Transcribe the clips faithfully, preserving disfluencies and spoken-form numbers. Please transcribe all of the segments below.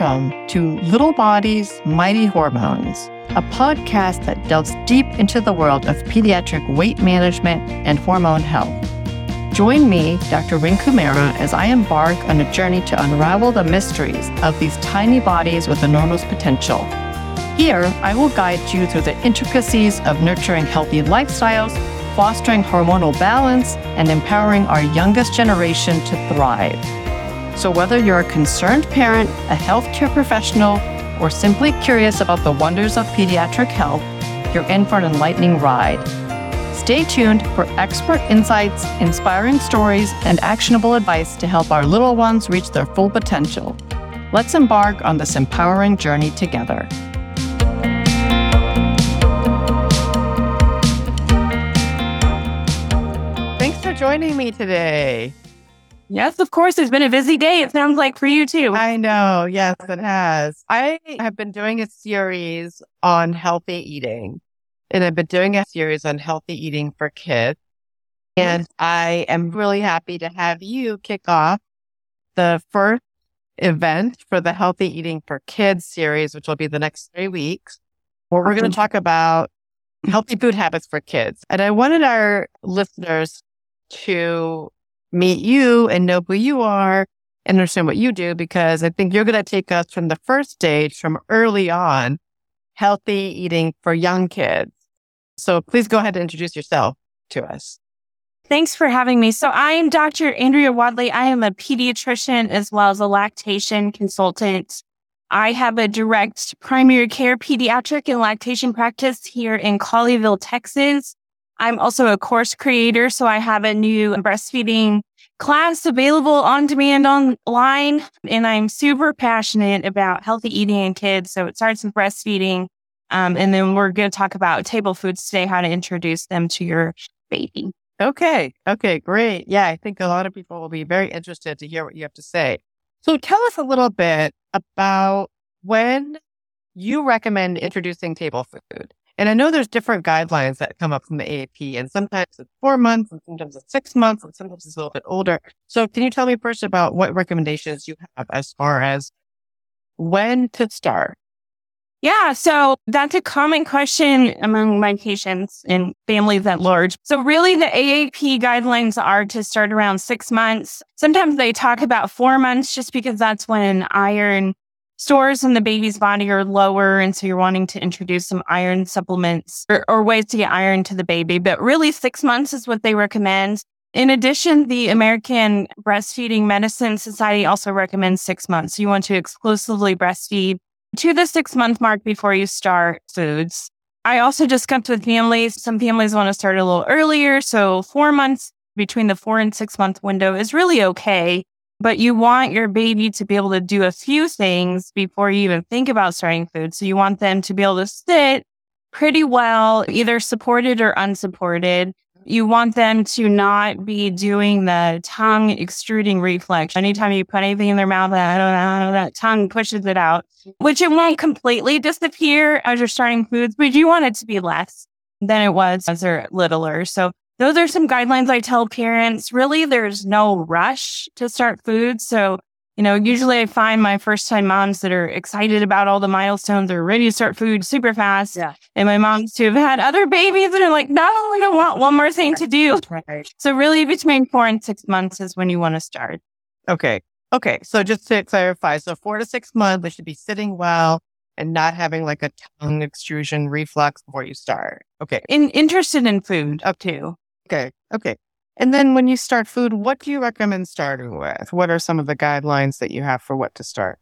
welcome to Little Bodies, Mighty Hormones, a podcast that delves deep into the world of pediatric weight management and hormone health. Join me, Doctor Rin Kumara, as I embark on a journey to unravel the mysteries of these tiny bodies with enormous potential. Here, I will guide you through the intricacies of nurturing healthy lifestyles, fostering hormonal balance, and empowering our youngest generation to thrive. So whether you're a concerned parent, a healthcare professional, or simply curious about the wonders of pediatric health, you're in for an enlightening ride. Stay tuned for expert insights, inspiring stories, and actionable advice to help our little ones reach their full potential. Let's embark on this empowering journey together. Thanks for joining me today. Yes, of course. It's been a busy day, it sounds like, for you too. I know. Yes, it has. I have been doing a series on healthy eating, and I've been doing a series on healthy eating for kids. And I am really happy to have you kick off the first event for the Healthy Eating for Kids series, which will be the next three weeks, where we're going to talk about healthy food habits for kids. And I wanted our listeners to meet you and know who you are and understand what you do, because I think you're going to take us from the first stage, from early on, healthy eating for young kids. So please go ahead and introduce yourself to us. Thanks for having me. So I'm Doctor Andrea Wadley. I am a pediatrician as well as a lactation consultant. I have a direct primary care pediatric and lactation practice here in Colleyville, Texas. I'm also a course creator, so I have a new breastfeeding class available on demand online, and I'm super passionate about healthy eating in kids. So it starts with breastfeeding, um, and then we're going to talk about table foods today, how to introduce them to your baby. Okay, okay, great. Yeah, I think a lot of people will be very interested to hear what you have to say. So tell us a little bit about when you recommend introducing table food. And I know there's different guidelines that come up from the A A P, and sometimes it's four months, and sometimes it's six months, and sometimes it's a little bit older. So can you tell me first about what recommendations you have as far as when to start? Yeah, so that's a common question among my patients and families at large. So really the A A P guidelines are to start around six months. Sometimes they talk about four months just because that's when iron stores in the baby's body are lower, and so you're wanting to introduce some iron supplements or, or ways to get iron to the baby. But really, six months is what they recommend. In addition, the American Breastfeeding Medicine Society also recommends six months. You want to exclusively breastfeed to the six-month mark before you start foods. I also discussed with families, some families want to start a little earlier, so four months between the four and six-month window is really okay. But you want your baby to be able to do a few things before you even think about starting food. So you want them to be able to sit pretty well, either supported or unsupported. You want them to not be doing the tongue extruding reflex. Anytime you put anything in their mouth, I don't know, that tongue pushes it out, which it won't completely disappear as you're starting foods, but you want it to be less than it was as they're littler. So those are some guidelines I tell parents. Really, there's no rush to start food. So, you know, usually I find my first-time moms that are excited about all the milestones are ready to start food super fast. Yeah. And my moms who have had other babies that are like, no, I don't want one more thing to do. Right. So really between four and six months is when you want to start. Okay. Okay. So just to clarify, so four to six months, they should be sitting well and not having like a tongue extrusion reflux before you start. Okay. And interested in food up to. Okay. Okay. And then when you start food, what do you recommend starting with? What are some of the guidelines that you have for what to start?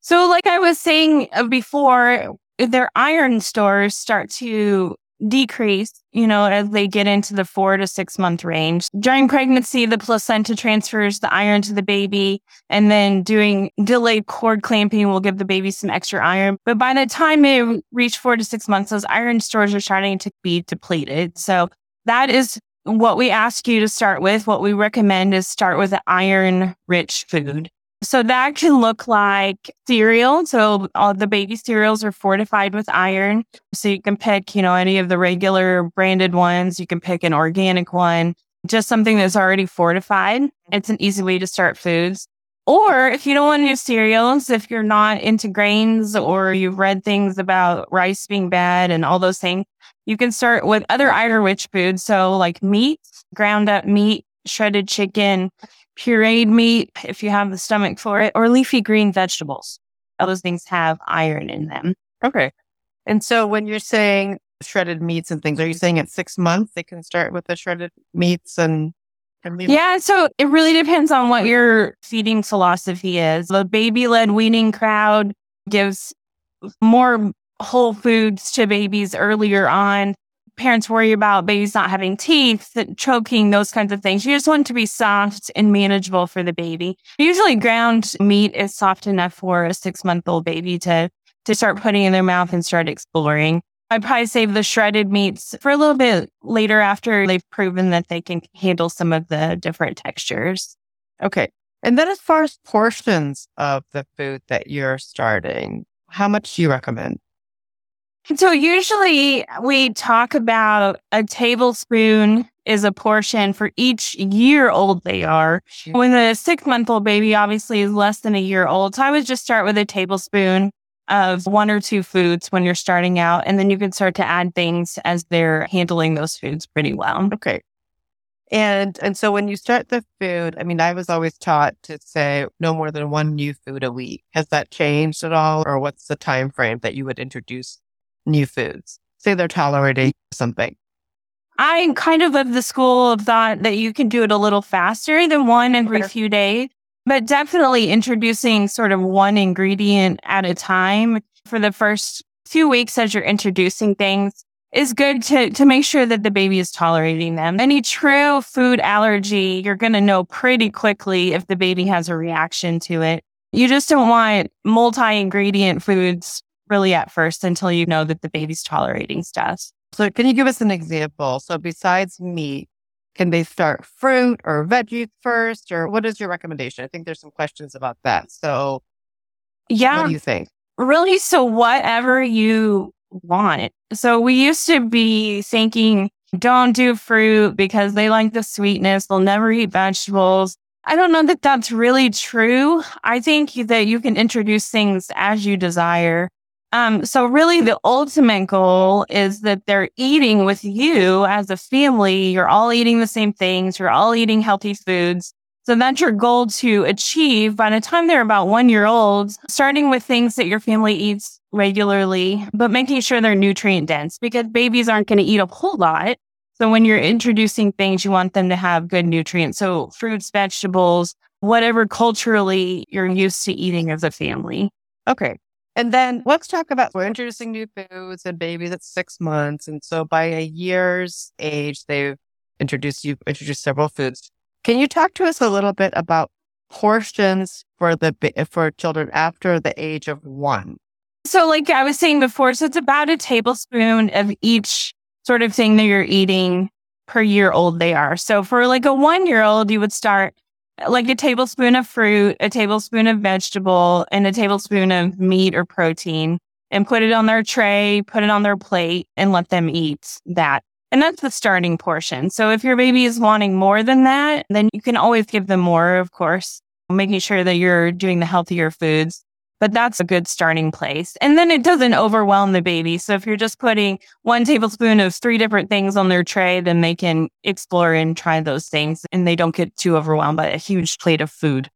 So like I was saying before, their iron stores start to decrease, you know, as they get into the four to six month range. During pregnancy, the placenta transfers the iron to the baby, and then doing delayed cord clamping will give the baby some extra iron. But by the time they reach four to six months, those iron stores are starting to be depleted. So that is what we ask you to start with. What we recommend is start with an iron-rich food. So that can look like cereal. So all the baby cereals are fortified with iron. So you can pick, you know, any of the regular branded ones. You can pick an organic one, just something that's already fortified. It's an easy way to start foods. Or if you don't want to do cereals, if you're not into grains or you've read things about rice being bad and all those things, you can start with other Irish rich foods. So like meat, ground up meat, shredded chicken, pureed meat, if you have the stomach for it, or leafy green vegetables. All those things have iron in them. Okay. And so when you're saying shredded meats and things, are you saying at six months they can start with the shredded meats and... Yeah, so it really depends on what your feeding philosophy is. The baby-led weaning crowd gives more whole foods to babies earlier on. Parents worry about babies not having teeth, choking, those kinds of things. You just want it to be soft and manageable for the baby. Usually ground meat is soft enough for a six-month-old baby to, to start putting in their mouth and start exploring. I'd probably save the shredded meats for a little bit later after they've proven that they can handle some of the different textures. Okay. And then as far as portions of the food that you're starting, how much do you recommend? So usually we talk about a tablespoon is a portion for each year old they are. When a six-month-old baby obviously is less than a year old, so I would just start with a tablespoon of one or two foods when you're starting out. And then you can start to add things as they're handling those foods pretty well. Okay. And and so when you start the food, I mean, I was always taught to say no more than one new food a week. Has that changed at all? Or what's the time frame that you would introduce new foods? Say they're tolerating something. I'm kind of of the school of thought that you can do it a little faster than one every okay. few days. But definitely introducing sort of one ingredient at a time for the first few weeks as you're introducing things is good to, to make sure that the baby is tolerating them. Any true food allergy, you're going to know pretty quickly if the baby has a reaction to it. You just don't want multi-ingredient foods really at first until you know that the baby's tolerating stuff. So can you give us an example? So besides meat, can they start fruit or veggies first? Or what is your recommendation? I think there's some questions about that. So yeah, what do you think? Really, so whatever you want. So we used to be thinking, don't do fruit because they like the sweetness. They'll never eat vegetables. I don't know that that's really true. I think that you can introduce things as you desire. Um, so really the ultimate goal is that they're eating with you as a family. You're all eating the same things. You're all eating healthy foods. So that's your goal to achieve by the time they're about one year old, starting with things that your family eats regularly, but making sure they're nutrient dense because babies aren't going to eat a whole lot. So when you're introducing things, you want them to have good nutrients. So fruits, vegetables, whatever culturally you're used to eating as a family. Okay. And then let's talk about we're introducing new foods and babies at six months. And so by a year's age, they've introduced you've introduced several foods. Can you talk to us a little bit about portions for the for children after the age of one? So like I was saying before, so it's about a tablespoon of each sort of thing that you're eating per year old they are. So for like a one-year-old, you would start like a tablespoon of fruit, a tablespoon of vegetable, and a tablespoon of meat or protein, and put it on their tray, put it on their plate, and let them eat that. And that's the starting portion. So if your baby is wanting more than that, then you can always give them more, of course, making sure that you're doing the healthier foods. But that's a good starting place. And then it doesn't overwhelm the baby. So if you're just putting one tablespoon of three different things on their tray, then they can explore and try those things and they don't get too overwhelmed by a huge plate of food.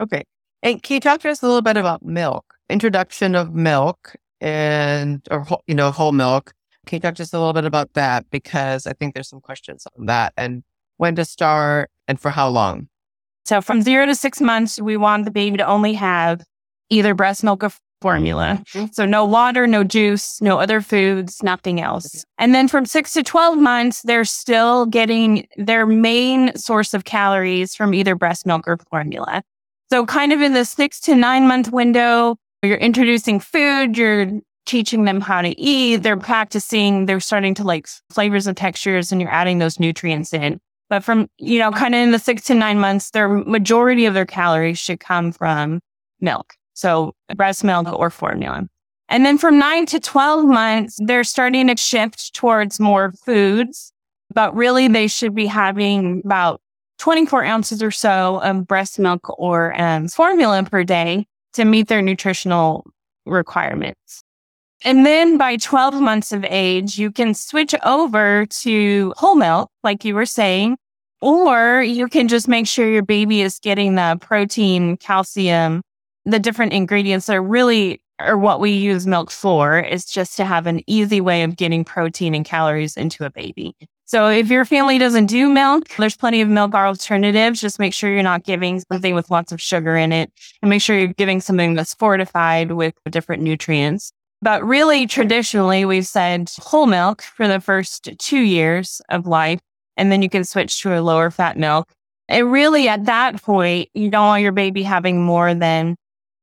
Okay. And can you talk to us a little bit about milk? Introduction of milk and, or, you know, whole milk. Can you talk to us a little bit about that? Because I think there's some questions on that and when to start and for how long. So from zero to six months, we want the baby to only have either breast milk or formula. Mm-hmm. So no water, no juice, no other foods, nothing else. Okay. And then from six to twelve months, they're still getting their main source of calories from either breast milk or formula. So kind of in the six to nine month window, you're introducing food, you're teaching them how to eat, they're practicing, they're starting to like flavors and textures, and you're adding those nutrients in. But from, you know, kind of in the six to nine months, their majority of their calories should come from milk. So breast milk or formula. And then from nine to twelve months, they're starting to shift towards more foods, but really they should be having about twenty-four ounces or so of breast milk or um, formula per day to meet their nutritional requirements. And then by twelve months of age, you can switch over to whole milk, like you were saying, or you can just make sure your baby is getting the protein, calcium, the different ingredients that are really are what we use milk for, is just to have an easy way of getting protein and calories into a baby. So if your family doesn't do milk, there's plenty of milk alternatives. Just make sure you're not giving something with lots of sugar in it, and make sure you're giving something that's fortified with different nutrients. But really, traditionally, we've said whole milk for the first two years of life, and then you can switch to a lower fat milk. And really, at that point, you don't want your baby having more than,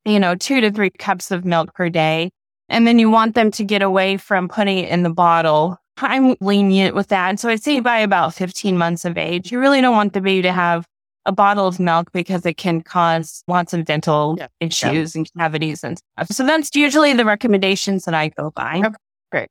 you know, two to three cups of milk per day. And then you want them to get away from putting it in the bottle. I'm lenient with that. And so I'd say by about fifteen months of age, you really don't want the baby to have a bottle of milk because it can cause lots of dental yeah. issues yeah. and cavities and stuff. So that's usually the recommendations that I go by. Okay. Great.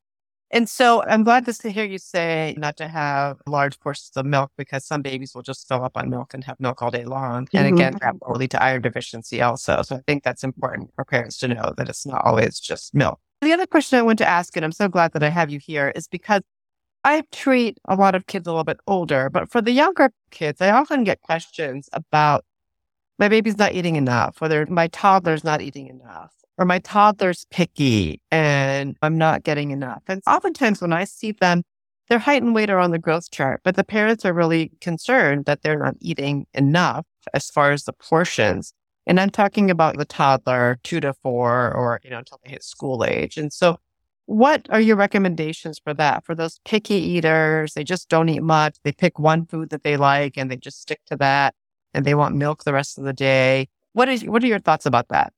And so I'm glad to hear you say not to have large portions of milk, because some babies will just fill up on milk and have milk all day long. Mm-hmm. And again, that will lead to iron deficiency also. So I think that's important for parents to know that it's not always just milk. The other question I want to ask, and I'm so glad that I have you here, is because I treat a lot of kids a little bit older, but for the younger kids, I often get questions about my baby's not eating enough, whether my toddler's not eating enough, or my toddler's picky and I'm not getting enough. And oftentimes when I see them, their height and weight are on the growth chart, but the parents are really concerned that they're not eating enough as far as the portions. And I'm talking about the toddler, two to four, or, you know, until they hit school age. And so what are your recommendations for that? For those picky eaters, they just don't eat much. They pick one food that they like and they just stick to that, and they want milk the rest of the day. What is, what are your thoughts about that?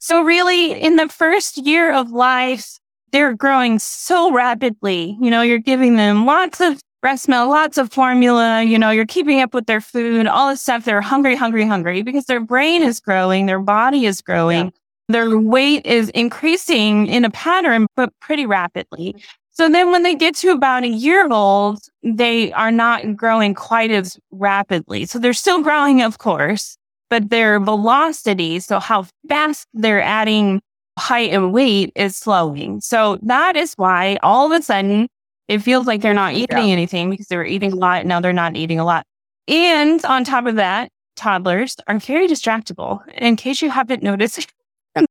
So really, in the first year of life, they're growing so rapidly. You know, you're giving them lots of breast milk, lots of formula, you know, you're keeping up with their food, all this stuff. They're hungry, hungry, hungry because their brain is growing, their body is growing, yeah. their weight is increasing in a pattern, but pretty rapidly. So then when they get to about a year old, they are not growing quite as rapidly. So they're still growing, of course, but their velocity, so how fast they're adding height and weight, is slowing. So that is why all of a sudden it feels like they're not eating yeah. anything, because they were eating a lot. Now they're not eating a lot. And on top of that, toddlers are very distractible. In case you haven't noticed,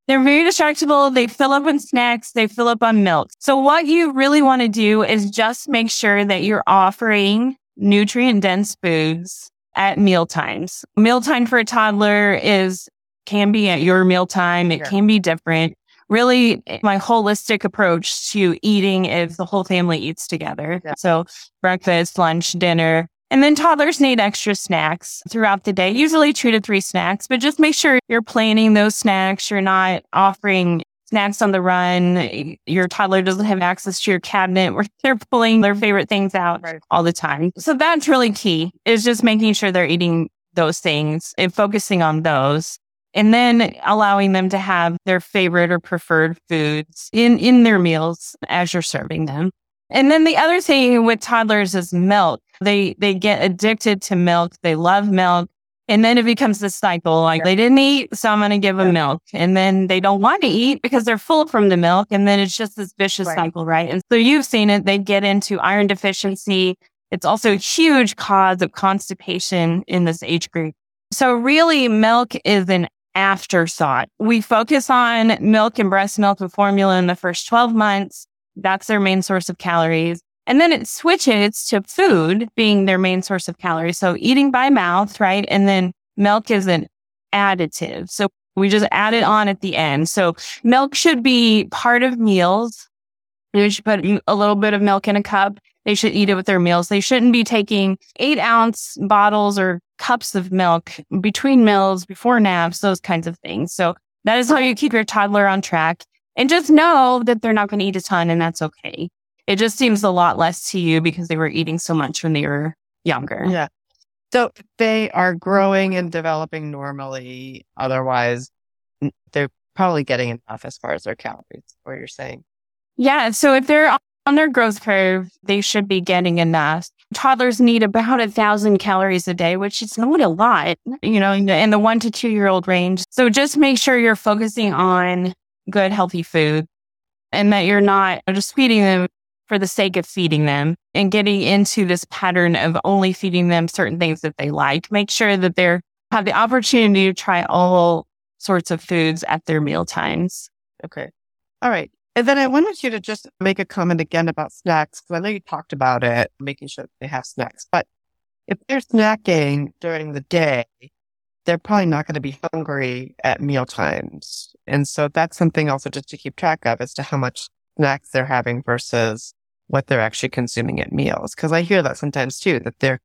they're very distractible. They fill up on snacks. They fill up on milk. So what you really want to do is just make sure that you're offering nutrient-dense foods at mealtimes. Mealtime for a toddler is can be at your mealtime. It sure. can be different. Really, my holistic approach to eating is the whole family eats together. Yeah. So breakfast, lunch, dinner, and then toddlers need extra snacks throughout the day, usually two to three snacks, but just make sure you're planning those snacks. You're not offering snacks on the run. Your toddler doesn't have access to your cabinet where they're pulling their favorite things out right. all the time. So that's really key, is just making sure they're eating those things and focusing on those. And then allowing them to have their favorite or preferred foods in, in their meals as you're serving them. And then the other thing with toddlers is milk. They they get addicted to milk. They love milk. And then it becomes this cycle. Like, they didn't eat, so I'm going to give them milk. And then they don't want to eat because they're full from the milk. And then it's just this vicious right. cycle, right? And so you've seen it. They get into iron deficiency. It's also a huge cause of constipation in this age group. So really, milk is an afterthought. We focus on milk and breast milk with formula in the first twelve months. That's their main source of calories. And then it switches to food being their main source of calories. So eating by mouth, right? And then milk is an additive. So we just add it on at the end. So milk should be part of meals. You should put a little bit of milk in a cup. They should eat it with their meals. They shouldn't be taking eight ounce bottles or cups of milk between meals, before naps, those kinds of things. So that is how you keep your toddler on track. And just know that they're not going to eat a ton, and that's okay. It just seems a lot less to you because they were eating so much when they were younger. Yeah. So they are growing and developing normally. Otherwise, they're probably getting enough as far as their calories, what you're saying. Yeah. So if they're on their growth curve, they should be getting enough. toddlers need about a thousand calories a day, which is not a lot, you know, in the, in the one to two year old range. So just make sure you're focusing on good, healthy food and that you're not just feeding them for the sake of feeding them and getting into this pattern of only feeding them certain things that they like. Make sure that they have the opportunity to try all sorts of foods at their meal times. Okay. All right. And then I wanted you to just make a comment again about snacks, because I know you talked about it, making sure that they have snacks. But if they're snacking during the day, they're probably not going to be hungry at meal times. And so that's something also just to keep track of as to how much snacks they're having versus what they're actually consuming at meals. Because I hear that sometimes too, that they're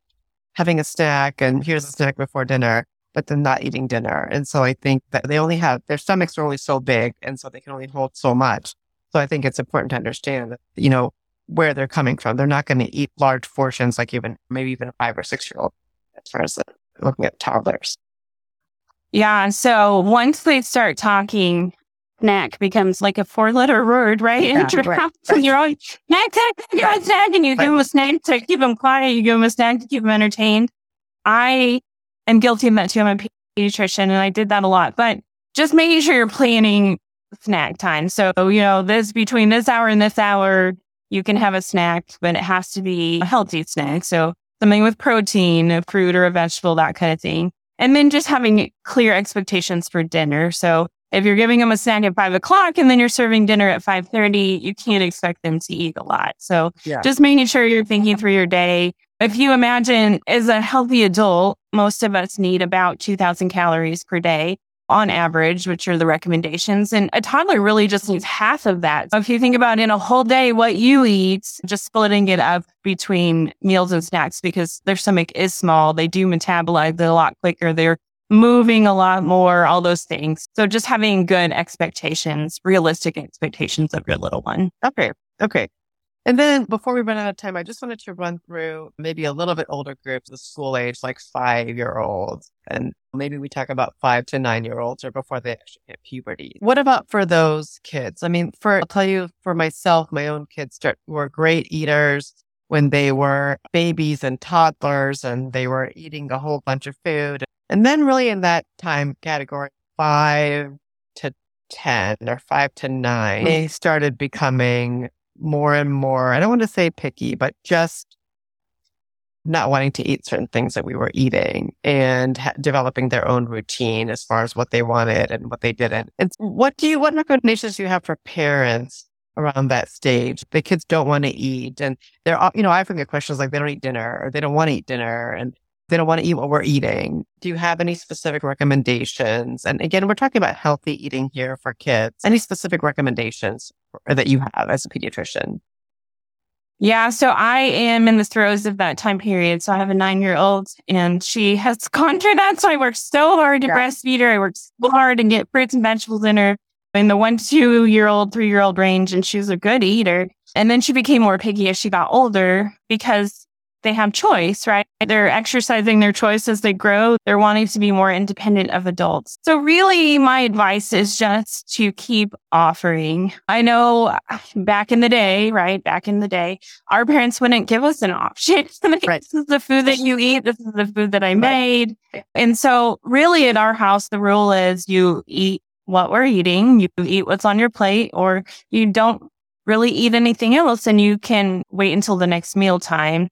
having a snack and here's a snack before dinner, but they're not eating dinner. And so I think that they only have, their stomachs are only so big, and so they can only hold so much. So I think it's important to understand that, you know, where they're coming from. They're not going to eat large portions, like even maybe even a five or six year old, as far as looking at toddlers. Yeah. So once they start talking, snack becomes like a four letter word, right? Yeah, and right. You're always snack, snack, snack, right. snack, and you right. give them a snack to keep them quiet. You give them a snack to keep them entertained. I am guilty of that too. I'm a pediatrician and I did that a lot, but just making sure you're planning snack time. So, you know, this between this hour and this hour, you can have a snack, but it has to be a healthy snack. So something with protein, a fruit or a vegetable, that kind of thing. And then just having clear expectations for dinner. So if you're giving them a snack at five o'clock and then you're serving dinner at five thirty, you can't expect them to eat a lot. So yeah. just making sure you're thinking through your day. If you imagine as a healthy adult, most of us need about two thousand calories per day on average, which are the recommendations. And a toddler really just needs half of that. So if you think about in a whole day, what you eat, just splitting it up between meals and snacks, because their stomach is small, they do metabolize it a lot quicker, they're moving a lot more, all those things. So just having good expectations, realistic expectations of your little one. Okay. Okay. And then before we run out of time, I just wanted to run through maybe a little bit older groups, the school age, like five-year-olds. And maybe we talk about five to nine-year-olds or before they actually hit puberty. What about for those kids? I mean, for I'll tell you for myself, my own kids start, were great eaters when they were babies and toddlers, and they were eating a whole bunch of food. And then really in that time category, five to ten or five to nine, they started becoming more and more, I don't want to say picky, but just not wanting to eat certain things that we were eating and ha- developing their own routine as far as what they wanted and what they didn't. And what do you, what recommendations do you have for parents around that stage? The kids don't want to eat and they're, you know, I often get questions like they don't eat dinner or they don't want to eat dinner and they don't want to eat what we're eating. Do you have any specific recommendations? And again, we're talking about healthy eating here for kids. Any specific recommendations that you have as a pediatrician? Yeah, so I am in the throes of that time period. So I have a nine-year-old and she has gone through that. So I work so hard to yeah. breastfeed her. I work so hard to get fruits and vegetables in her in the one, two-year-old, three-year-old range. And she was a good eater. And then she became more picky as she got older because they have choice, right? They're exercising their choice as they grow. They're wanting to be more independent of adults. So really, my advice is just to keep offering. I know back in the day, right? Back in the day, our parents wouldn't give us an option. Like, right. This is the food that you eat. This is the food that I made. Right. And so really at our house, the rule is you eat what we're eating. You eat what's on your plate, or you don't really eat anything else and you can wait until the next meal time.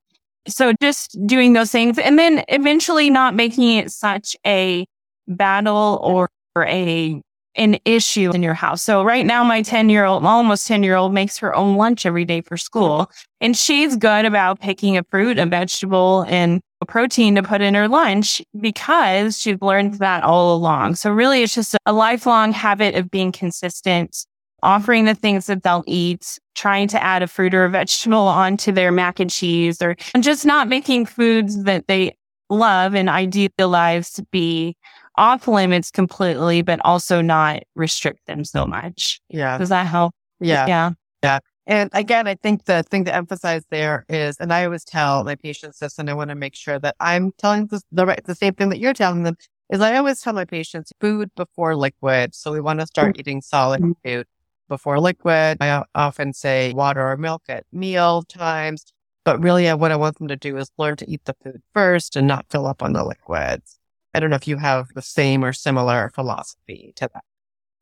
So just doing those things and then eventually not making it such a battle or a an issue in your house. So right now, my ten-year-old, almost ten-year-old makes her own lunch every day for school. And she's good about picking a fruit, a vegetable, and a protein to put in her lunch because she's learned that all along. So really, it's just a lifelong habit of being consistent, offering the things that they'll eat, trying to add a fruit or a vegetable onto their mac and cheese, or and just not making foods that they love and idealize to be off limits completely, but also not restrict them so much. Yeah. Does that help? Yeah. Yeah. Yeah. And again, I think the thing to emphasize there is, and I always tell my patients this, and I want to make sure that I'm telling this, the right, the same thing that you're telling them, is I always tell my patients food before liquid. So we want to start eating solid food before liquid. I often say water or milk at meal times, But really, I, what I want them to do is learn to eat the food first and not fill up on the liquids. I don't know if you have the same or similar philosophy to that.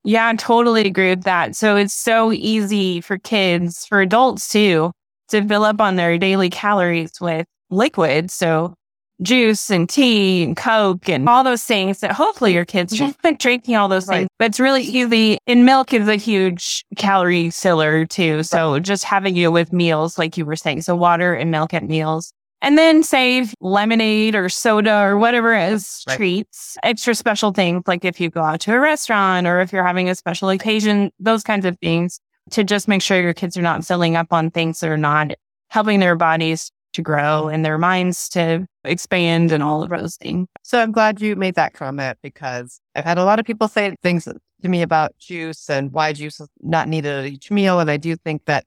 Yeah, I totally agree with that. So it's so easy for kids, for adults too, to fill up on their daily calories with liquids. So juice and tea and Coke and all those things that hopefully your kids are drinking all those right. things. But it's really easy. And milk is a huge calorie filler too. So right. just having it with meals, like you were saying. So water and milk at meals. And then save lemonade or soda or whatever as right. treats, extra special things, like if you go out to a restaurant or if you're having a special occasion, those kinds of things, to just make sure your kids are not filling up on things that are not helping their bodies to grow and their minds to expand and all of those things. So I'm glad you made that comment, because I've had a lot of people say things to me about juice and why juice is not needed at each meal. And I do think that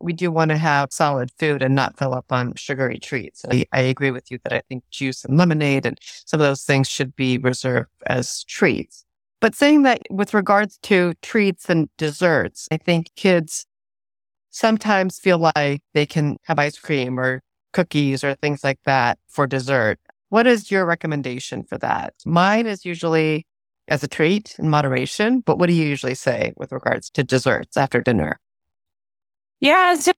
we do want to have solid food and not fill up on sugary treats. I, I agree with you that I think juice and lemonade and some of those things should be reserved as treats. But saying that, with regards to treats and desserts, I think kids sometimes feel like they can have ice cream or cookies or things like that for dessert. What is your recommendation for that? Mine is usually as a treat in moderation, but what do you usually say with regards to desserts after dinner? Yeah, so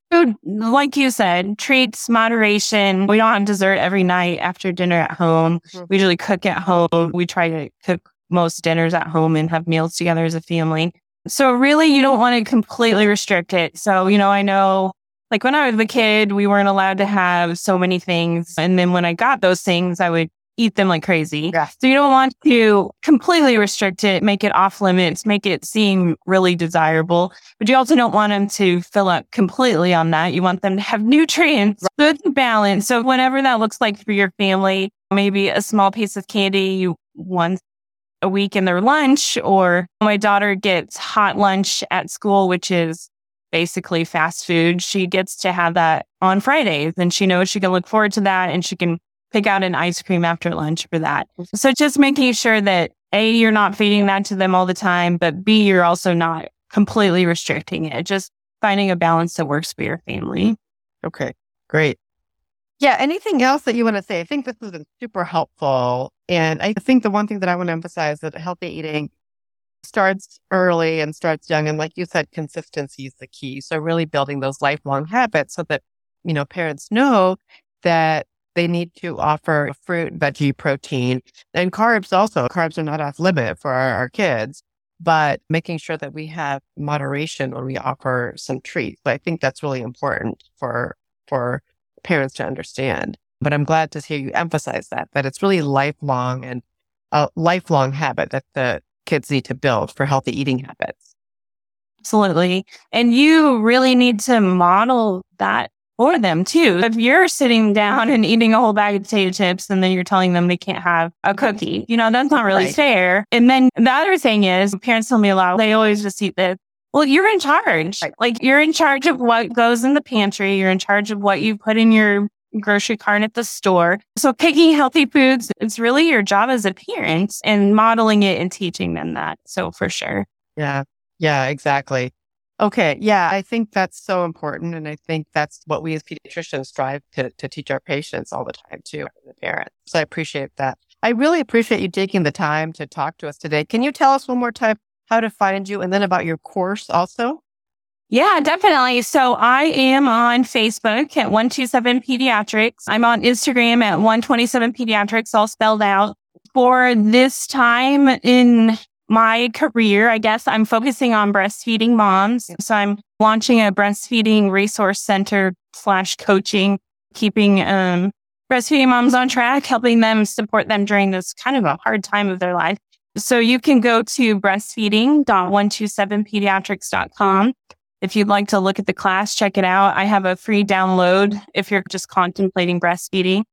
like you said, treats, moderation. We don't have dessert every night after dinner at home. We usually cook at home. We try to cook most dinners at home and have meals together as a family. So really, you don't want to completely restrict it. So, you know, I know, like when I was a kid, we weren't allowed to have so many things. And then when I got those things, I would eat them like crazy. Yeah. So you don't want to completely restrict it, make it off limits, make it seem really desirable. But you also don't want them to fill up completely on that. You want them to have nutrients, right. So it's a balance. So whatever that looks like for your family, maybe a small piece of candy once a week in their lunch, or my daughter gets hot lunch at school, which is basically fast food. She gets to have that on Fridays and she knows she can look forward to that and she can pick out an ice cream after lunch for that. So just making sure that A, you're not feeding that to them all the time, but B, you're also not completely restricting it. Just finding a balance that works for your family. Okay, great. Yeah, anything else that you want to say? I think this has been super helpful. And I think the one thing that I want to emphasize, that healthy eating starts early and starts young. And like you said, consistency is the key. So really building those lifelong habits so that, you know, parents know that they need to offer fruit, veggie, protein, and carbs also. Carbs are not off limit for our, our kids, but making sure that we have moderation when we offer some treats. But I think that's really important for for parents to understand. But I'm glad to hear you emphasize that, that it's really lifelong and a lifelong habit that the kids need to build for healthy eating habits. Absolutely. And you really need to model that for them too. If you're sitting down and eating a whole bag of potato chips and then you're telling them they can't have a cookie, you know, that's not really right. fair. And then the other thing is, parents tell me a lot, they always just eat this. Well, you're in charge. Right. Like, you're in charge of what goes in the pantry. You're in charge of what you put in your grocery cart at the store. So picking healthy foods, it's really your job as a parent, and modeling it and teaching them that. So for sure. Yeah. Yeah, exactly. Okay. Yeah. I think that's so important. And I think that's what we as pediatricians strive to to teach our patients all the time too, the parents. So I appreciate that. I really appreciate you taking the time to talk to us today. Can you tell us one more time how to find you and then about your course also? Yeah, definitely. So I am on Facebook at one two seven Pediatrics. I'm on Instagram at one twenty-seven Pediatrics, all spelled out. For this time in my career, I guess I'm focusing on breastfeeding moms. So I'm launching a breastfeeding resource center slash coaching, keeping um, breastfeeding moms on track, helping them, support them during this kind of a hard time of their life. So you can go to breastfeeding dot one two seven pediatrics dot com. If you'd like to look at the class, check it out. I have a free download if you're just contemplating breastfeeding.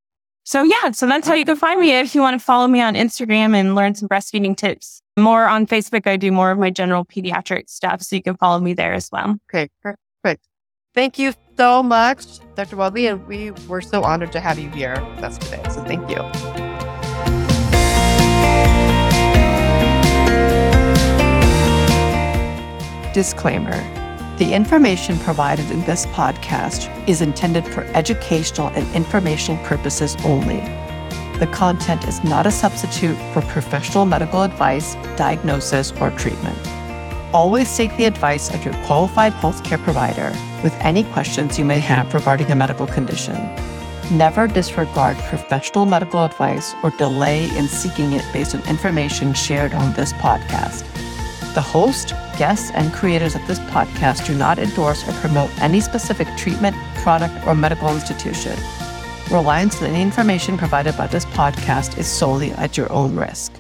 So yeah, so that's how you can find me if you want to follow me on Instagram and learn some breastfeeding tips. More on Facebook, I do more of my general pediatric stuff, so you can follow me there as well. Okay, perfect. Thank you so much, Doctor Wadley, and we were so honored to have you here with us today, so thank you. Disclaimer. The information provided in this podcast is intended for educational and informational purposes only. The content is not a substitute for professional medical advice, diagnosis, or treatment. Always seek the advice of your qualified healthcare provider with any questions you may have regarding a medical condition. Never disregard professional medical advice or delay in seeking it based on information shared on this podcast. The host, guests, and creators of this podcast do not endorse or promote any specific treatment, product, or medical institution. Reliance on any information provided by this podcast is solely at your own risk.